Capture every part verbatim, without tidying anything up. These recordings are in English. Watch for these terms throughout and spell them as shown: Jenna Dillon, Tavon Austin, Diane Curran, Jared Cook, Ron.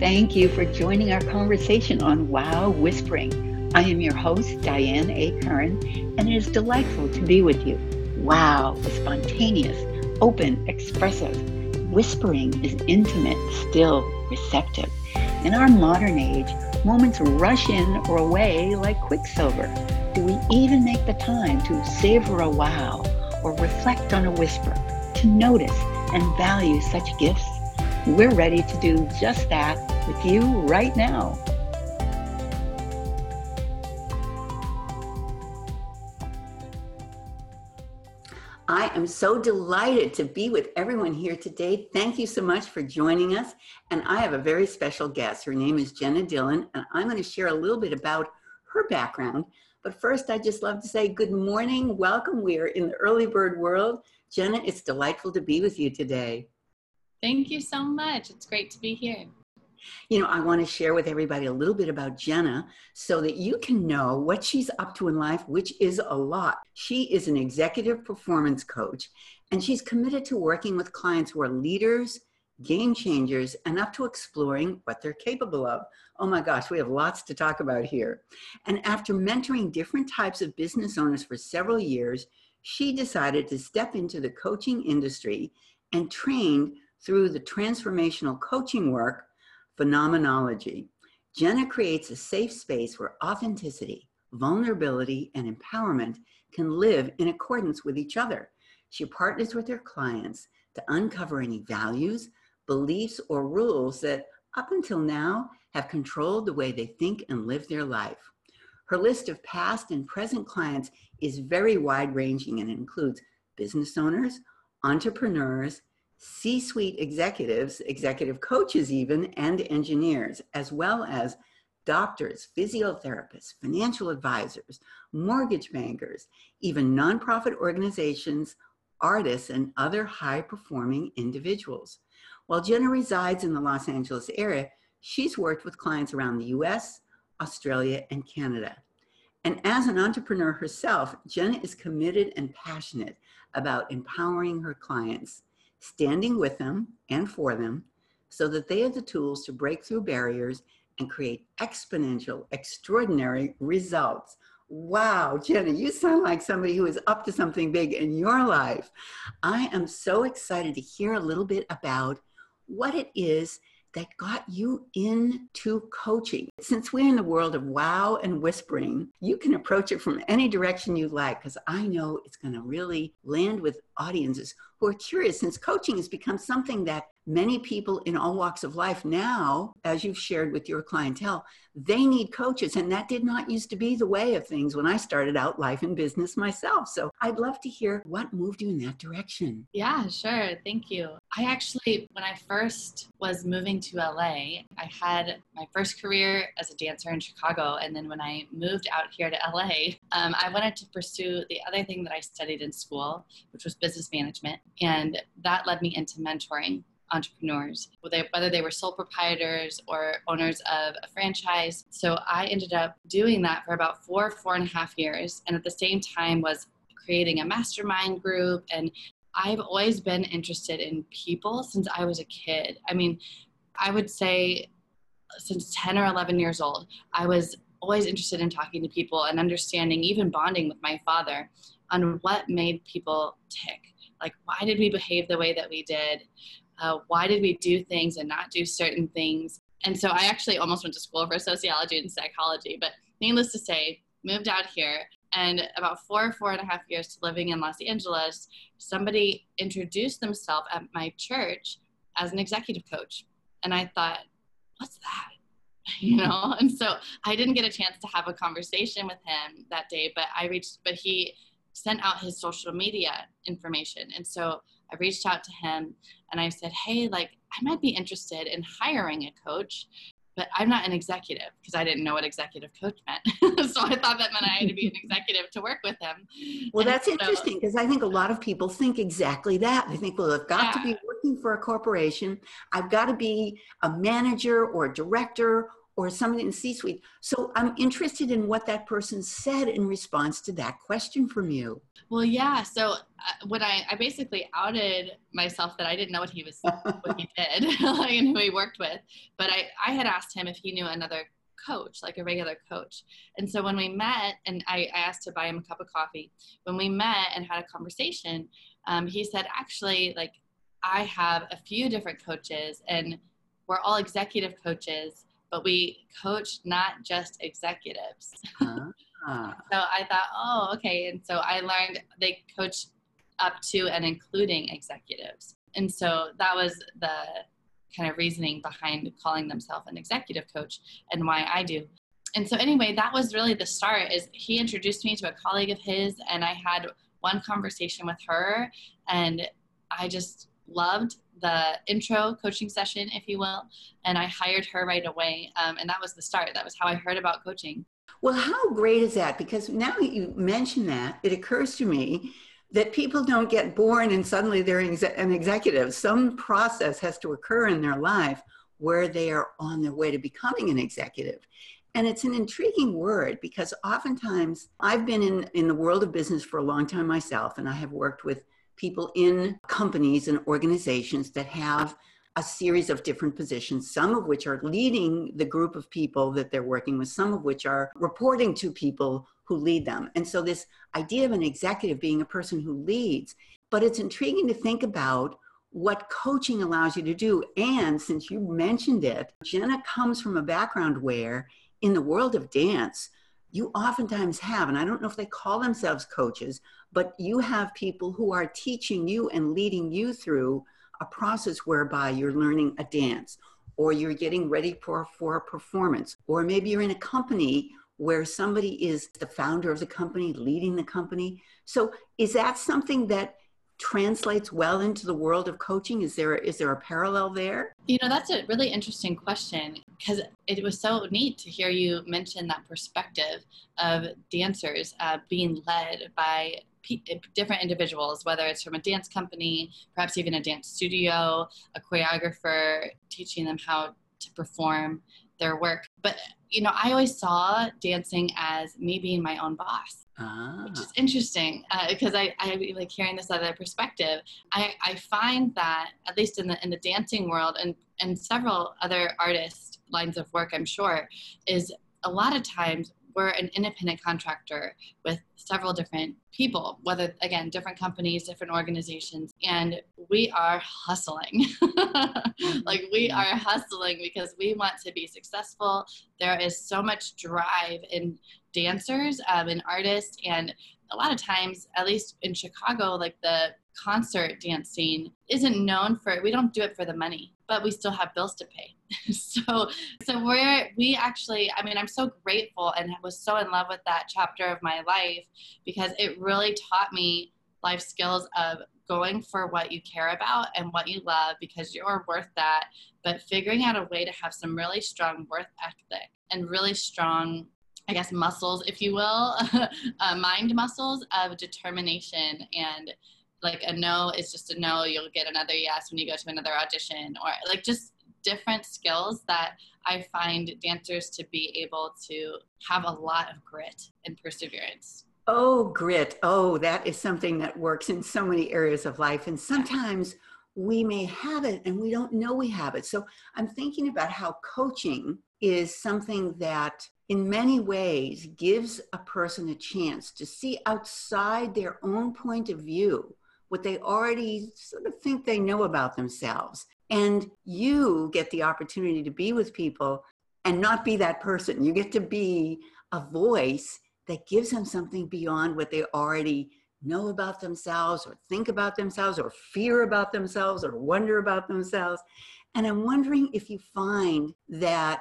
Thank you for joining our conversation on Wow Whispering. I am your host, Diane A. Curran, and it is delightful to be with you. Wow is spontaneous, open, expressive. Whispering is intimate, still, receptive. In our modern age, moments rush in or away like quicksilver. Do we even make the time to savor a wow or reflect on a whisper, to notice and value such gifts? We're ready to do just that with you right now. I am so delighted to be with everyone here today. Thank you so much for joining us. And I have a very special guest. Her name is Jenna Dillon, and I'm going to share a little bit about her background. But first, I'd just love to say good morning, welcome. We are in the early bird world. Jenna, it's delightful to be with you today. Thank you so much. It's great to be here. You know, I want to share with everybody a little bit about Jenna so that you can know what she's up to in life, which is a lot. She is an executive performance coach, and she's committed to working with clients who are leaders, game changers, and up to exploring what they're capable of. Oh my gosh, we have lots to talk about here. And after mentoring different types of business owners for several years, she decided to step into the coaching industry and trained through the transformational coaching work, phenomenology. Jenna creates a safe space where authenticity, vulnerability, and empowerment can live in accordance with each other. She partners with her clients to uncover any values, beliefs, or rules that up until now have controlled the way they think and live their life. Her list of past and present clients is very wide-ranging and includes business owners, entrepreneurs, C-suite executives, executive coaches even, and engineers, as well as doctors, physiotherapists, financial advisors, mortgage bankers, even nonprofit organizations, artists, and other high-performing individuals. While Jenna resides in the Los Angeles area, she's worked with clients around the U S, Australia, and Canada. And as an entrepreneur herself, Jenna is committed and passionate about empowering her clients, standing with them and for them so that they have the tools to break through barriers and create exponential, extraordinary results. Wow, Jenna, you sound like somebody who is up to something big in your life. I am so excited to hear a little bit about what it is that got you into coaching. Since we're in the world of wow and whispering, you can approach it from any direction you like, because I know it's going to really land with audiences who are curious, since coaching has become something that many people in all walks of life now, as you've shared with your clientele, they need coaches. And that did not used to be the way of things when I started out life and business myself. So I'd love to hear what moved you in that direction. Yeah, sure. Thank you. I actually, when I first was moving to L A, I had my first career as a dancer in Chicago. And then when I moved out here to L A, um, I wanted to pursue the other thing that I studied in school, which was business management. And that led me into mentoring entrepreneurs, whether they were sole proprietors or owners of a franchise. So I ended up doing that for about four, four and a half years. And at the same time was creating a mastermind group. And I've always been interested in people since I was a kid. I mean, I would say since ten or eleven years old, I was always interested in talking to people and understanding, even bonding with my father on what made people tick. Like, why did we behave the way that we did? Uh, why did we do things and not do certain things? And so I actually almost went to school for sociology and psychology, but needless to say, moved out here. And about four, four and a half years to living in Los Angeles, somebody introduced themselves at my church as an executive coach. And I thought, what's that? You know? And so I didn't get a chance to have a conversation with him that day, but I reached, but he sent out his social media information. And so I reached out to him and I said, hey, like, I might be interested in hiring a coach, but I'm not an executive, because I didn't know what executive coach meant. So I thought that meant I had to be an executive to work with him. Well, and that's so interesting, because I think a lot of people think exactly that. They think, well, I've got yeah. to be working for a corporation. I've got to be a manager or a director or somebody in the C-suite. So I'm interested in what that person said in response to that question from you. Well, yeah. So when I, I basically outed myself that I didn't know what he was, what he did and who he worked with, but I, I had asked him if he knew another coach, like a regular coach. And so when we met, and I, I asked to buy him a cup of coffee, when we met and had a conversation, um, he said, actually, like, I have a few different coaches and we're all executive coaches, but we coach not just executives. Uh-huh. So I thought, oh, okay. And so I learned they coach up to and including executives. And so that was the kind of reasoning behind calling themselves an executive coach and why I do. And so anyway, that was really the start. Is he introduced me to a colleague of his, and I had one conversation with her, and I just loved the intro coaching session, if you will, and I hired her right away. Um, and that was the start. That was how I heard about coaching. Well, how great is that? Because now that you mention that, it occurs to me that people don't get born and suddenly they're an executive. Some process has to occur in their life where they are on their way to becoming an executive. And it's an intriguing word, because oftentimes I've been in, in the world of business for a long time myself, and I have worked with people in companies and organizations that have a series of different positions, some of which are leading the group of people that they're working with, some of which are reporting to people who lead them. And so this idea of an executive being a person who leads, but it's intriguing to think about what coaching allows you to do. And since you mentioned it, Jenna comes from a background where in the world of dance, you oftentimes have, and I don't know if they call themselves coaches, but you have people who are teaching you and leading you through a process whereby you're learning a dance, or you're getting ready for, for a performance, or maybe you're in a company where somebody is the founder of the company, leading the company. So is that something that translates well into the world of coaching? Is there, is there a parallel there? You know, that's a really interesting question, because it was so neat to hear you mention that perspective of dancers uh, being led by p- different individuals, whether it's from a dance company, perhaps even a dance studio, a choreographer, teaching them how to perform their work. But, you know, I always saw dancing as me being my own boss. Ah. Which is interesting, uh, because I, I like hearing this other perspective. I, I find that, at least in the in the dancing world, and, and several other artist lines of work, I'm sure, is a lot of times we're an independent contractor with several different people, whether, again, different companies, different organizations, and we are hustling. Like, we are hustling because we want to be successful. There is so much drive in dancers um, and artists, and a lot of times, at least in Chicago, like the concert dance scene isn't known for it. We don't do it for the money, but we still have bills to pay. so so we're we actually I mean, I'm so grateful and was so in love with that chapter of my life, because it really taught me life skills of going for what you care about and what you love, because you're worth that, but figuring out a way to have some really strong worth ethic and really strong, I guess, muscles, if you will, uh, mind muscles of determination, and like a no is just a no. You'll get another yes when you go to another audition, or like just different skills that I find dancers to be able to have a lot of grit and perseverance. Oh, grit. Oh, that is something that works in so many areas of life. And sometimes we may have it and we don't know we have it. So I'm thinking about how coaching is something that in many ways gives a person a chance to see outside their own point of view what they already sort of think they know about themselves. And you get the opportunity to be with people and not be that person. You get to be a voice that gives them something beyond what they already know about themselves, or think about themselves, or fear about themselves, or wonder about themselves. And I'm wondering if you find that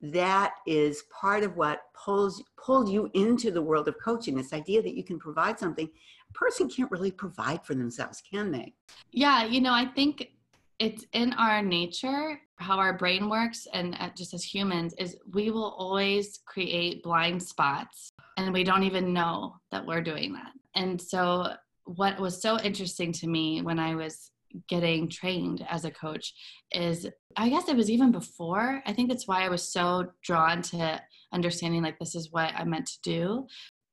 that is part of what pulls pulled you into the world of coaching, this idea that you can provide something a person can't really provide for themselves, can they? Yeah, you know, I think it's in our nature, how our brain works, and just as humans, is we will always create blind spots, and we don't even know that we're doing that. And so what was so interesting to me when I was getting trained as a coach is, I guess it was even before, I think that's why I was so drawn to understanding like this is what I'm meant to do.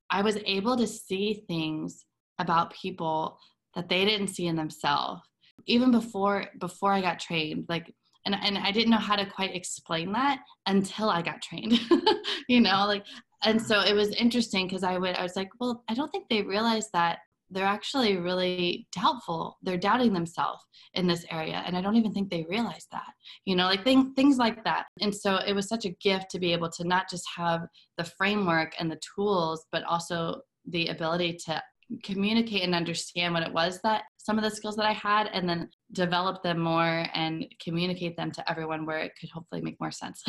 I was able to see things about people that they didn't see in themselves, even before before I got trained. Like, and, and I didn't know how to quite explain that until I got trained, you know, like, and so it was interesting because I would, I was like, well, I don't think they realize that they're actually really doubtful. They're doubting themselves in this area. And I don't even think they realize that, you know, like things, things like that. And so it was such a gift to be able to not just have the framework and the tools, but also the ability to communicate and understand what it was that some of the skills that I had, and then develop them more and communicate them to everyone where it could hopefully make more sense.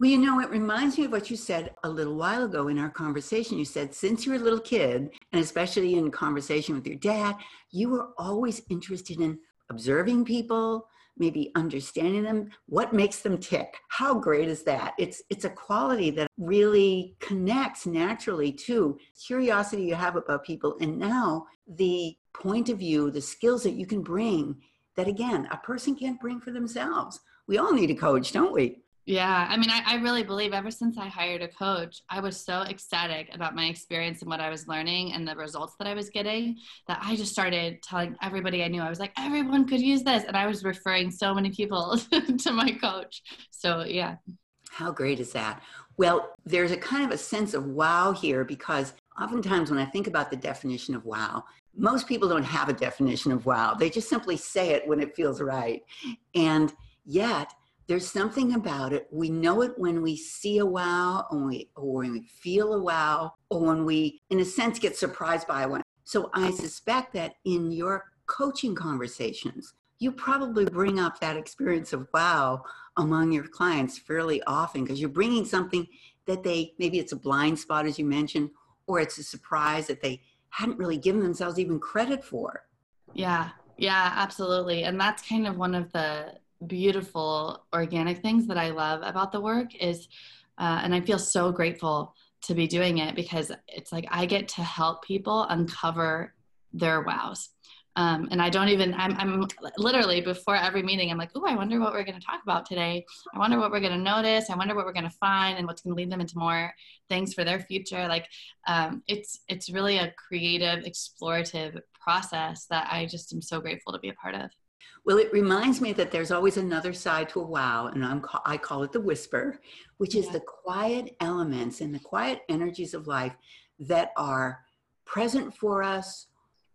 Well, you know, it reminds me of what you said a little while ago in our conversation. You said, since you're a little kid, and especially in conversation with your dad, you were always interested in observing people, maybe understanding them. What makes them tick? How great is that? It's it's a quality that really connects naturally to curiosity you have about people. And now the point of view, the skills that you can bring that, again, a person can't bring for themselves. We all need a coach, don't we? Yeah. I mean, I, I really believe ever since I hired a coach, I was so ecstatic about my experience and what I was learning and the results that I was getting that I just started telling everybody I knew. I was like, everyone could use this. And I was referring so many people to my coach. So yeah. How great is that? Well, there's a kind of a sense of wow here, because oftentimes when I think about the definition of wow, most people don't have a definition of wow. They just simply say it when it feels right. And yet, there's something about it. We know it when we see a wow, or when we, or when we feel a wow, or when we, in a sense, get surprised by one. So I suspect that in your coaching conversations, you probably bring up that experience of wow among your clients fairly often, because you're bringing something that they, maybe it's a blind spot, as you mentioned, or it's a surprise that they hadn't really given themselves even credit for. Yeah, yeah, absolutely. And that's kind of one of the beautiful organic things that I love about the work is, uh, and I feel so grateful to be doing it, because it's like I get to help people uncover their wows. Um, and I don't even, I'm, I'm literally before every meeting, I'm like, oh, I wonder what we're going to talk about today. I wonder what we're going to notice. I wonder what we're going to find and what's going to lead them into more things for their future. Like, um, it's, it's really a creative, explorative process that I just am so grateful to be a part of. Well, it reminds me that there's always another side to a wow, and I'm ca- I call it the whisper, which is yeah. the quiet elements and the quiet energies of life that are present for us,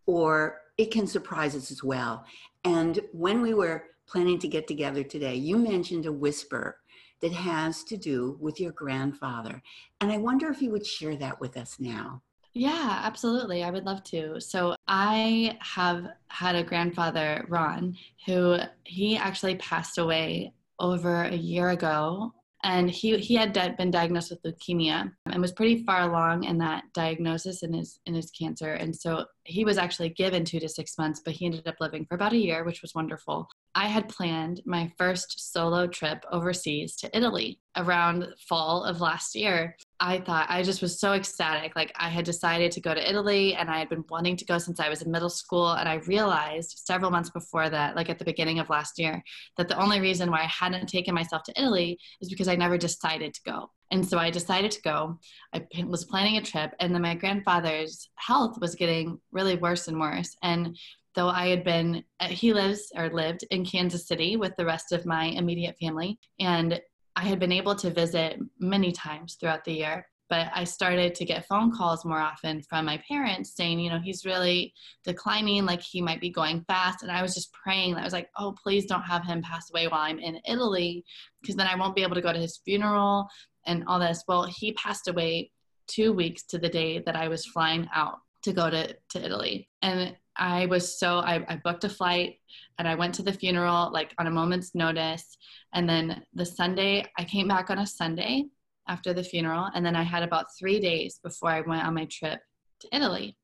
or it can surprise us as well. And when we were planning to get together today, you mentioned a whisper that has to do with your grandfather. And I wonder if you would share that with us now. Yeah, absolutely. I would love to. So I have had a grandfather, Ron, who he actually passed away over a year ago. And he, he had di- been diagnosed with leukemia and was pretty far along in that diagnosis in his, in his cancer. And so he was actually given two to six months, but he ended up living for about a year, which was wonderful. I had planned my first solo trip overseas to Italy around fall of last year. I thought, I just was so ecstatic. Like I had decided to go to Italy, and I had been wanting to go since I was in middle school. And I realized several months before that, like at the beginning of last year, that the only reason why I hadn't taken myself to Italy is because I never decided to go. And so I decided to go. I was planning a trip, and then my grandfather's health was getting really worse and worse. And though I had been, he lives or lived in Kansas City with the rest of my immediate family, and I had been able to visit many times throughout the year, but I started to get phone calls more often from my parents saying, you know, he's really declining, like he might be going fast. And I was just praying. I was like, oh, please don't have him pass away while I'm in Italy, because then I won't be able to go to his funeral and all this. Well, he passed away two weeks to the day that I was flying out to go to, to Italy. And I was so, I, I booked a flight and I went to the funeral like on a moment's notice. And then the Sunday, I came back on a Sunday after the funeral. And then I had about three days before I went on my trip to Italy.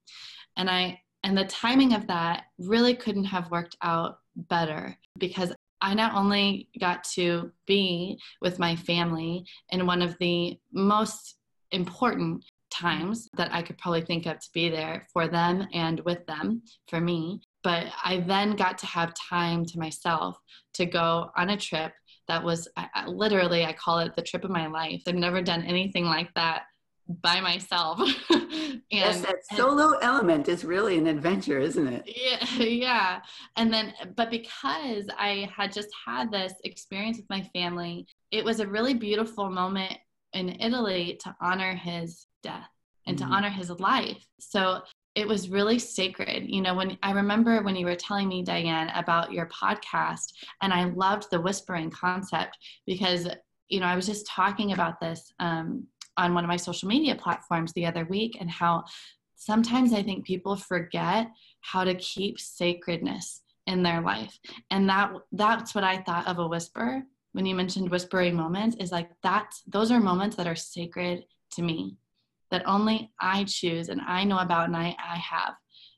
And I, and the timing of that really couldn't have worked out better, because I not only got to be with my family in one of the most important times that I could probably think of to be there for them and with them for me, But I then got to have time to myself to go on a trip that was I, I literally, I call it the trip of my life. I've never done anything like that by myself. and, yes, that solo and, element is really an adventure, isn't it? Yeah, yeah. And then, but because I had just had this experience with my family, it was a really beautiful moment in Italy to honor his death and mm-hmm. to honor his life. So it was really sacred. You know, when I remember when you were telling me, Diane, about your podcast, and I loved the whispering concept because, you know, I was just talking about this, um, on one of my social media platforms the other week, and how sometimes I think people forget how to keep sacredness in their life. And that that's what I thought of a whisper when you mentioned whispering moments, is like that's those are moments that are sacred to me, that only I choose and I know about, and I, I have.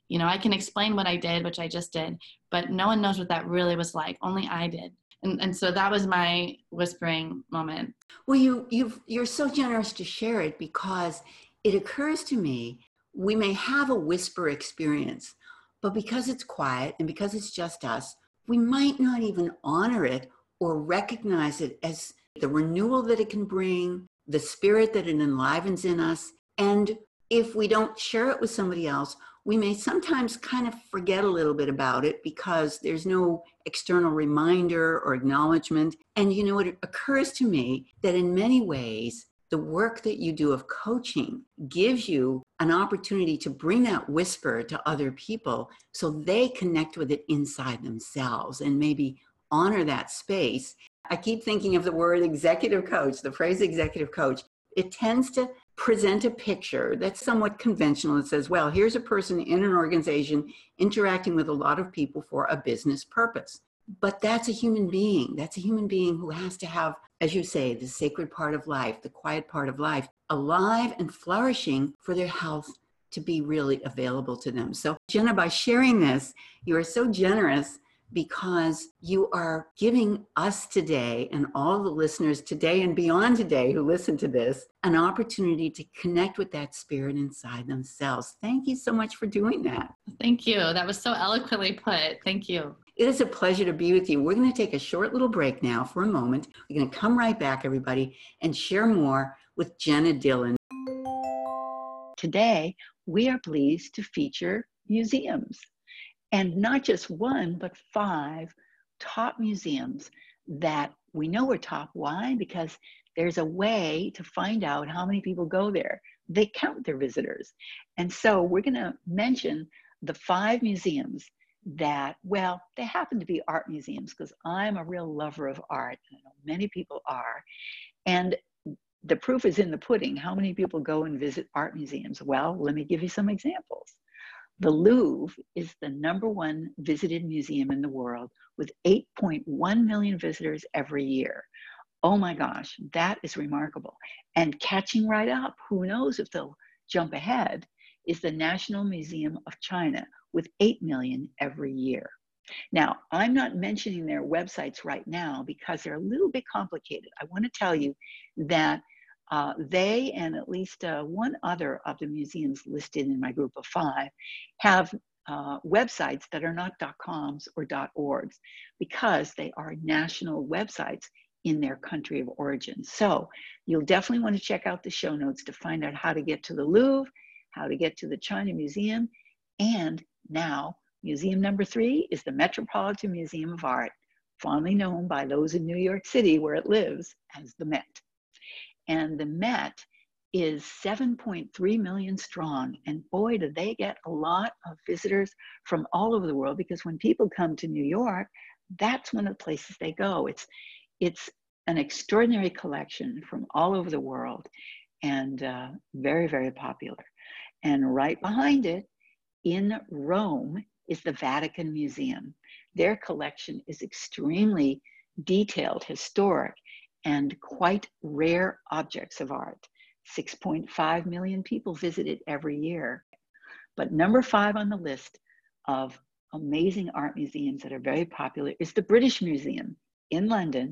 You know, I can explain what I did, which I just did, but no one knows what that really was like. Only I did. And, and so that was my whispering moment. Well, you, you've, you're so generous to share it, because it occurs to me, we may have a whisper experience, but because it's quiet and because it's just us, we might not even honor it or recognize it as the renewal that it can bring, the spirit that it enlivens in us. And if we don't share it with somebody else, we may sometimes kind of forget a little bit about it because there's no external reminder or acknowledgement. And you know, it occurs to me that in many ways, the work that you do of coaching gives you an opportunity to bring that whisper to other people so they connect with it inside themselves and maybe honor that space. I keep thinking of the word executive coach, the phrase executive coach. It tends to present a picture that's somewhat conventional. It says, well, here's a person in an organization interacting with a lot of people for a business purpose. But that's a human being. That's a human being who has to have, as you say, the sacred part of life, the quiet part of life, alive and flourishing for their health to be really available to them. So, Jenna, by sharing this, you are so generous, because you are giving us today and all the listeners today and beyond today who listen to this, an opportunity to connect with that spirit inside themselves. Thank you so much for doing that. Thank you. That was so eloquently put. Thank you. It is a pleasure to be with you. We're going to take a short little break now for a moment. We're going to come right back, everybody, and share more with Jenna Dillon. Today, we are pleased to feature museums. And not just one, but five top museums that we know are top. Why? Because there's a way to find out how many people go there. They count their visitors. And so we're going to mention the five museums that, well, they happen to be art museums, because I'm a real lover of art. I know many people are. And the proof is in the pudding. How many people go and visit art museums? Well, let me give you some examples. The Louvre is the number one visited museum in the world, with eight point one million visitors every year. Oh my gosh, that is remarkable. And catching right up, who knows if they'll jump ahead, is the National Museum of China, with eight million every year. Now, I'm not mentioning their websites right now because they're a little bit complicated. I want to tell you that Uh, they and at least uh, one other of the museums listed in my group of five have uh, websites that are not .coms or .orgs, because they are national websites in their country of origin. So you'll definitely want to check out the show notes to find out how to get to the Louvre, how to get to the China Museum. And now, museum number three is the Metropolitan Museum of Art, fondly known by those in New York City where it lives as the Met. And the Met is seven point three million strong. And boy, do they get a lot of visitors from all over the world, because when people come to New York, that's one of the places they go. It's, it's an extraordinary collection from all over the world, and uh, very, very popular. And right behind it in Rome is the Vatican Museum. Their collection is extremely detailed, historic, and quite rare objects of art. six point five million people visit it every year. But number five on the list of amazing art museums that are very popular is the British Museum in London.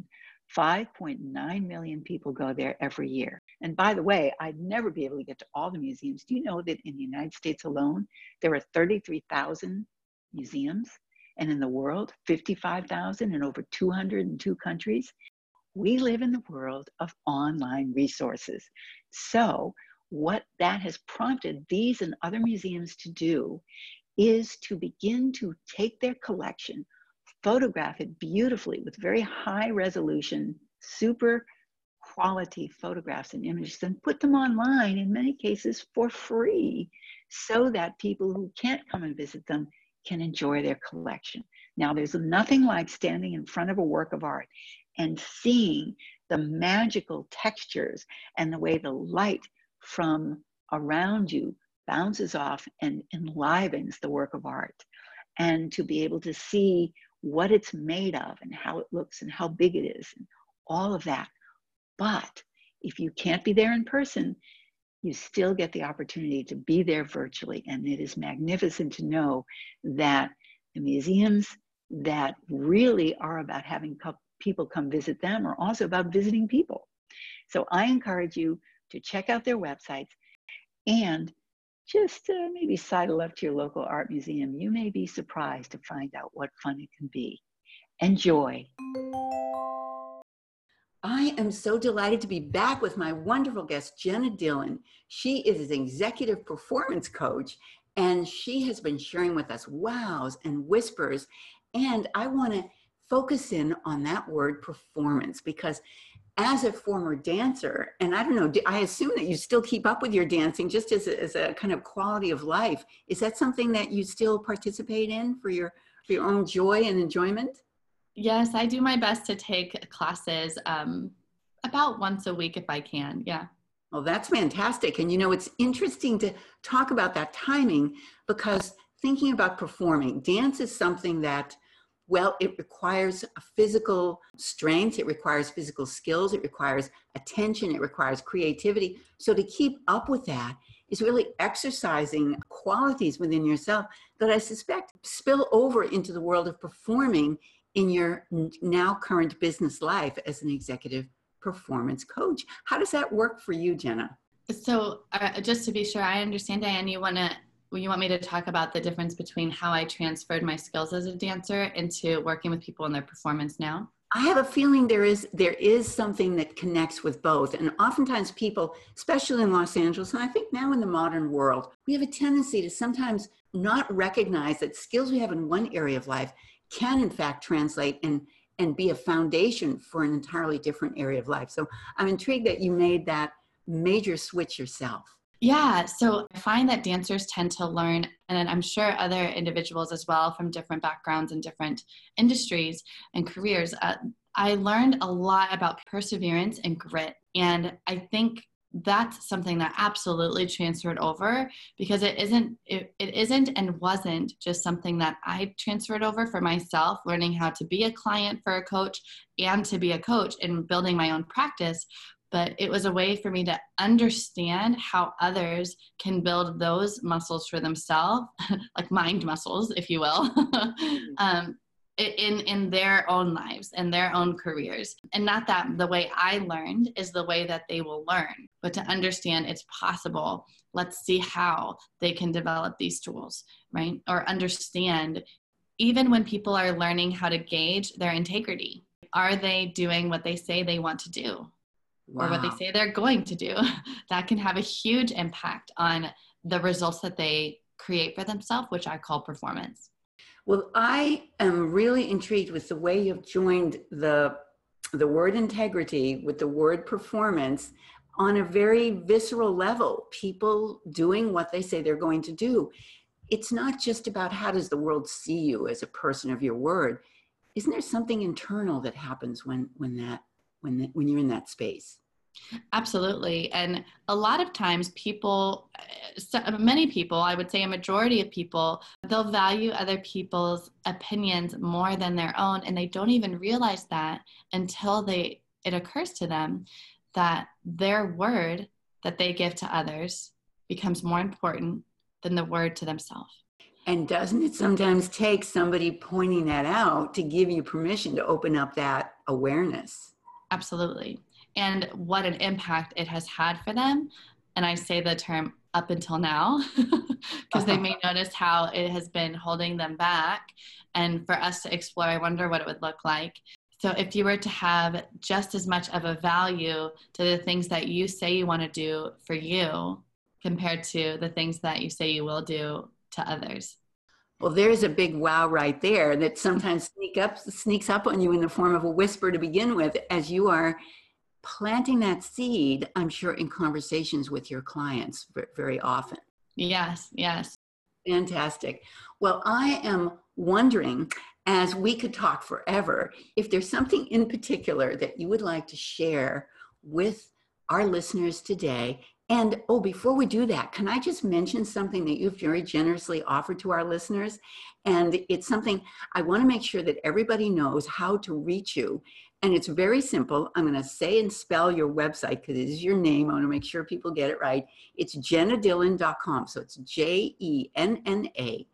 five point nine million people go there every year. And by the way, I'd never be able to get to all the museums. Do you know that in the United States alone, there are thirty-three thousand museums, and in the world, fifty-five thousand in over two hundred two countries. We live in the world of online resources. So what that has prompted these and other museums to do is to begin to take their collection, photograph it beautifully with very high resolution, super quality photographs and images, and put them online in many cases for free so that people who can't come and visit them can enjoy their collection. Now, there's nothing like standing in front of a work of art and seeing the magical textures and the way the light from around you bounces off and enlivens the work of art, and to be able to see what it's made of and how it looks and how big it is and all of that. But if you can't be there in person, you still get the opportunity to be there virtually. And it is magnificent to know that the museums that really are about having people come visit them are also about visiting people. So I encourage you to check out their websites, and just uh, maybe sidle up to your local art museum. You may be surprised to find out what fun it can be. Enjoy. I am so delighted to be back with my wonderful guest, Jenna Dillon. She is an executive performance coach, and she has been sharing with us wows and whispers. And I want to focus in on that word performance, because as a former dancer, and I don't know, I assume that you still keep up with your dancing just as a, as a kind of quality of life. Is that something that you still participate in for your, for your own joy and enjoyment? Yes, I do my best to take classes um, about once a week if I can, yeah. Well, that's fantastic. And you know, it's interesting to talk about that timing, because thinking about performing, dance is something that, well, it requires a physical strength, it requires physical skills, it requires attention, it requires creativity. So to keep up with that is really exercising qualities within yourself that I suspect spill over into the world of performing in your now current business life as an executive performance coach. How does that work for you, Jenna? So uh, just to be sure, I understand, Diane, you want to, you want me to talk about the difference between how I transferred my skills as a dancer into working with people in their performance now? I have a feeling there is, there is something that connects with both. And oftentimes people, especially in Los Angeles, and I think now in the modern world, we have a tendency to sometimes not recognize that skills we have in one area of life can in fact translate and, and be a foundation for an entirely different area of life. So I'm intrigued that you made that major switch yourself. Yeah, so I find that dancers tend to learn, and I'm sure other individuals as well from different backgrounds and different industries and careers. Uh, I learned a lot about perseverance and grit, and I think that's something that absolutely transferred over, because it isn't, it, it isn't and wasn't just something that I transferred over for myself, learning how to be a client for a coach and to be a coach and building my own practice. But it was a way for me to understand how others can build those muscles for themselves, like mind muscles, if you will, um, in, in their own lives and their own careers. And not that the way I learned is the way that they will learn, but to understand it's possible. Let's see how they can develop these tools, right? Or understand, even when people are learning how to gauge their integrity, are they doing what they say they want to do? Wow. Or what they say they're going to do, that can have a huge impact on the results that they create for themselves, which I call performance. Well, I am really intrigued with the way you've joined the, the word integrity with the word performance on a very visceral level, people doing what they say they're going to do. It's not just about how does the world see you as a person of your word. Isn't there something internal that happens when, when that When, the, when you're in that space? Absolutely. And a lot of times people, many people, I would say a majority of people, they'll value other people's opinions more than their own. And they don't even realize that until they, it occurs to them that their word that they give to others becomes more important than the word to themselves. And doesn't it sometimes take somebody pointing that out to give you permission to open up that awareness? Absolutely. And what an impact it has had for them. And I say the term up until now, because uh-huh. they may notice how it has been holding them back. And for us to explore, I wonder what it would look like. So if you were to have just as much of a value to the things that you say you want to do for you compared to the things that you say you will do to others. Well, there's a big wow right there that sometimes sneak up, sneaks up on you in the form of a whisper to begin with, as you are planting that seed, I'm sure, in conversations with your clients very often. Yes, yes. Fantastic. Well, I am wondering, as we could talk forever, if there's something in particular that you would like to share with our listeners today. And, oh, before we do that, can I just mention something that you've very generously offered to our listeners? And it's something I want to make sure that everybody knows how to reach you. And it's very simple. I'm going to say and spell your website because it is your name. I want to make sure people get it right. It's jenna dillon dot com. So it's J E N N A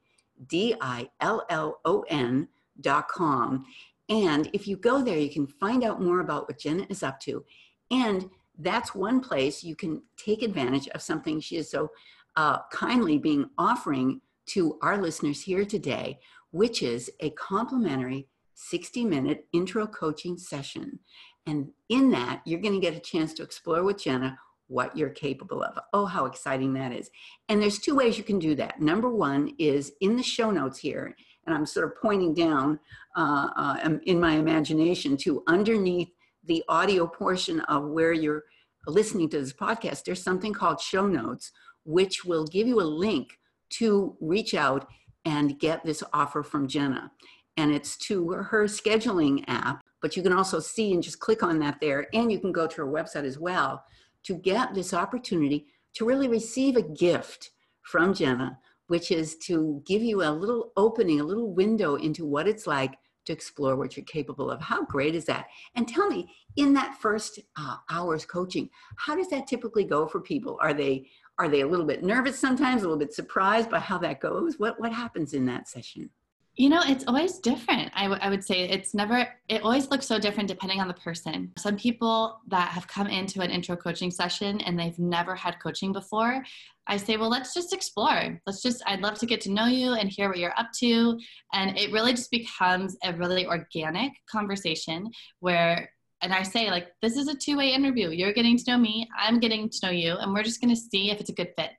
D I L L O N dot com. And if you go there, you can find out more about what Jenna is up to. And that's one place you can take advantage of something she is so uh, kindly being offering to our listeners here today, which is a complimentary sixty minute intro coaching session. And in that, you're going to get a chance to explore with Jenna what you're capable of. Oh, how exciting that is. And there's two ways you can do that. Number one is in the show notes here, and I'm sort of pointing down uh, uh, in my imagination to underneath the audio portion of where you're listening to this podcast, there's something called show notes, which will give you a link to reach out and get this offer from Jenna. And it's to her scheduling app, but you can also see and just click on that there. And you can go to her website as well to get this opportunity to really receive a gift from Jenna, which is to give you a little opening, a little window into what it's like to explore what you're capable of. How great is that? And tell me, in that first uh, hour's coaching, how does that typically go for people? Are they are they a little bit nervous sometimes, a little bit surprised by how that goes? What what happens in that session? You know, it's always different. I, w- I would say it's never, it always looks so different depending on the person. Some people that have come into an intro coaching session and they've never had coaching before, I say, well, let's just explore. Let's just, I'd love to get to know you and hear what you're up to. And it really just becomes a really organic conversation where, and I say, like, this is a two-way interview. You're getting to know me, I'm getting to know you, and we're just going to see if it's a good fit,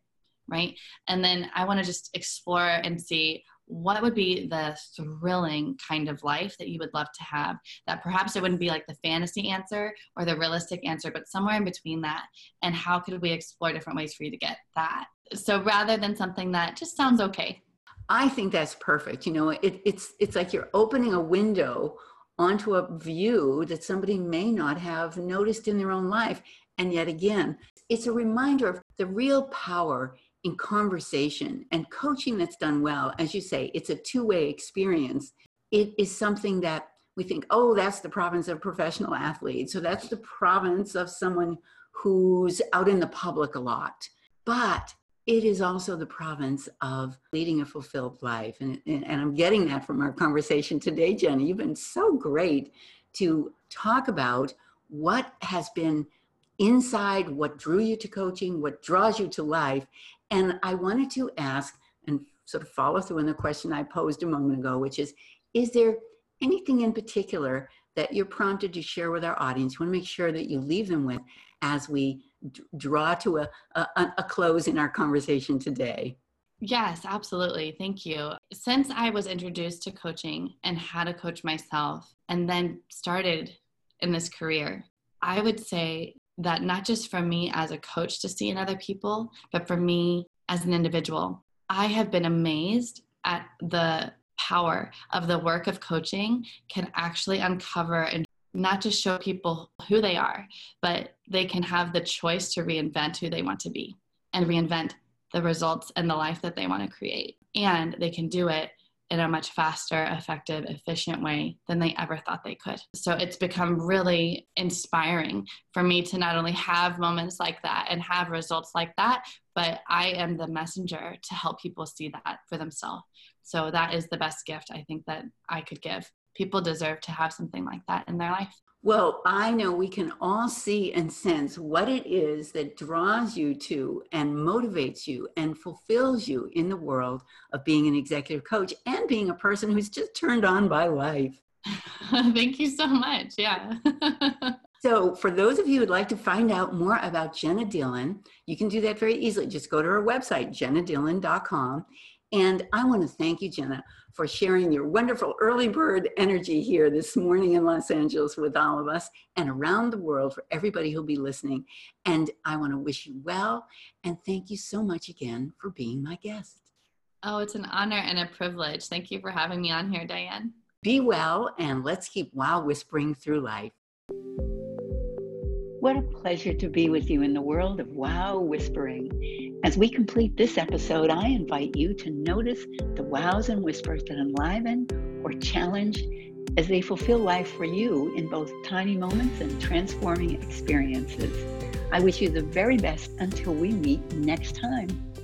right? And then I want to just explore and see what would be the thrilling kind of life that you would love to have, that perhaps it wouldn't be like the fantasy answer or the realistic answer, but somewhere in between that, and how could we explore different ways for you to get that? So rather than something that just sounds okay. I think that's perfect. You know, it, it's it's like you're opening a window onto a view that somebody may not have noticed in their own life. And yet again, it's a reminder of the real power in conversation and coaching that's done well. As you say, it's a two-way experience. It is something that we think, oh, that's the province of professional athletes. So that's the province of someone who's out in the public a lot. But it is also the province of leading a fulfilled life. And, and, and I'm getting that from our conversation today, Jenna. You've been so great to talk about what has been inside, what drew you to coaching, what draws you to life. And I wanted to ask and sort of follow through on the question I posed a moment ago, which is, is there anything in particular that you're prompted to share with our audience? You want to make sure that you leave them with as we d- draw to a, a, a close in our conversation today. Yes, absolutely. Thank you. Since I was introduced to coaching and how to coach myself and then started in this career, I would say that not just for me as a coach to see in other people, but for me as an individual. I have been amazed at the power of the work of coaching can actually uncover and not just show people who they are, but they can have the choice to reinvent who they want to be and reinvent the results and the life that they want to create. And they can do it in a much faster, effective, efficient way than they ever thought they could. So it's become really inspiring for me to not only have moments like that and have results like that, but I am the messenger to help people see that for themselves. So that is the best gift I think that I could give. People deserve to have something like that in their life. Well, I know we can all see and sense what it is that draws you to and motivates you and fulfills you in the world of being an executive coach and being a person who's just turned on by life. Thank you so much. Yeah. So for those of you who'd like to find out more about Jenna Dillon, you can do that very easily. Just go to her website, jenna dillon dot com. And I want to thank you, Jenna, for sharing your wonderful early bird energy here this morning in Los Angeles with all of us and around the world for everybody who'll be listening. And I want to wish you well. And thank you so much again for being my guest. Oh, it's an honor and a privilege. Thank you for having me on here, Diane. Be well, and let's keep wow whispering through life. What a pleasure to be with you in the world of wow whispering. As we complete this episode, I invite you to notice the wows and whispers that enliven or challenge as they fulfill life for you in both tiny moments and transforming experiences. I wish you the very best until we meet next time.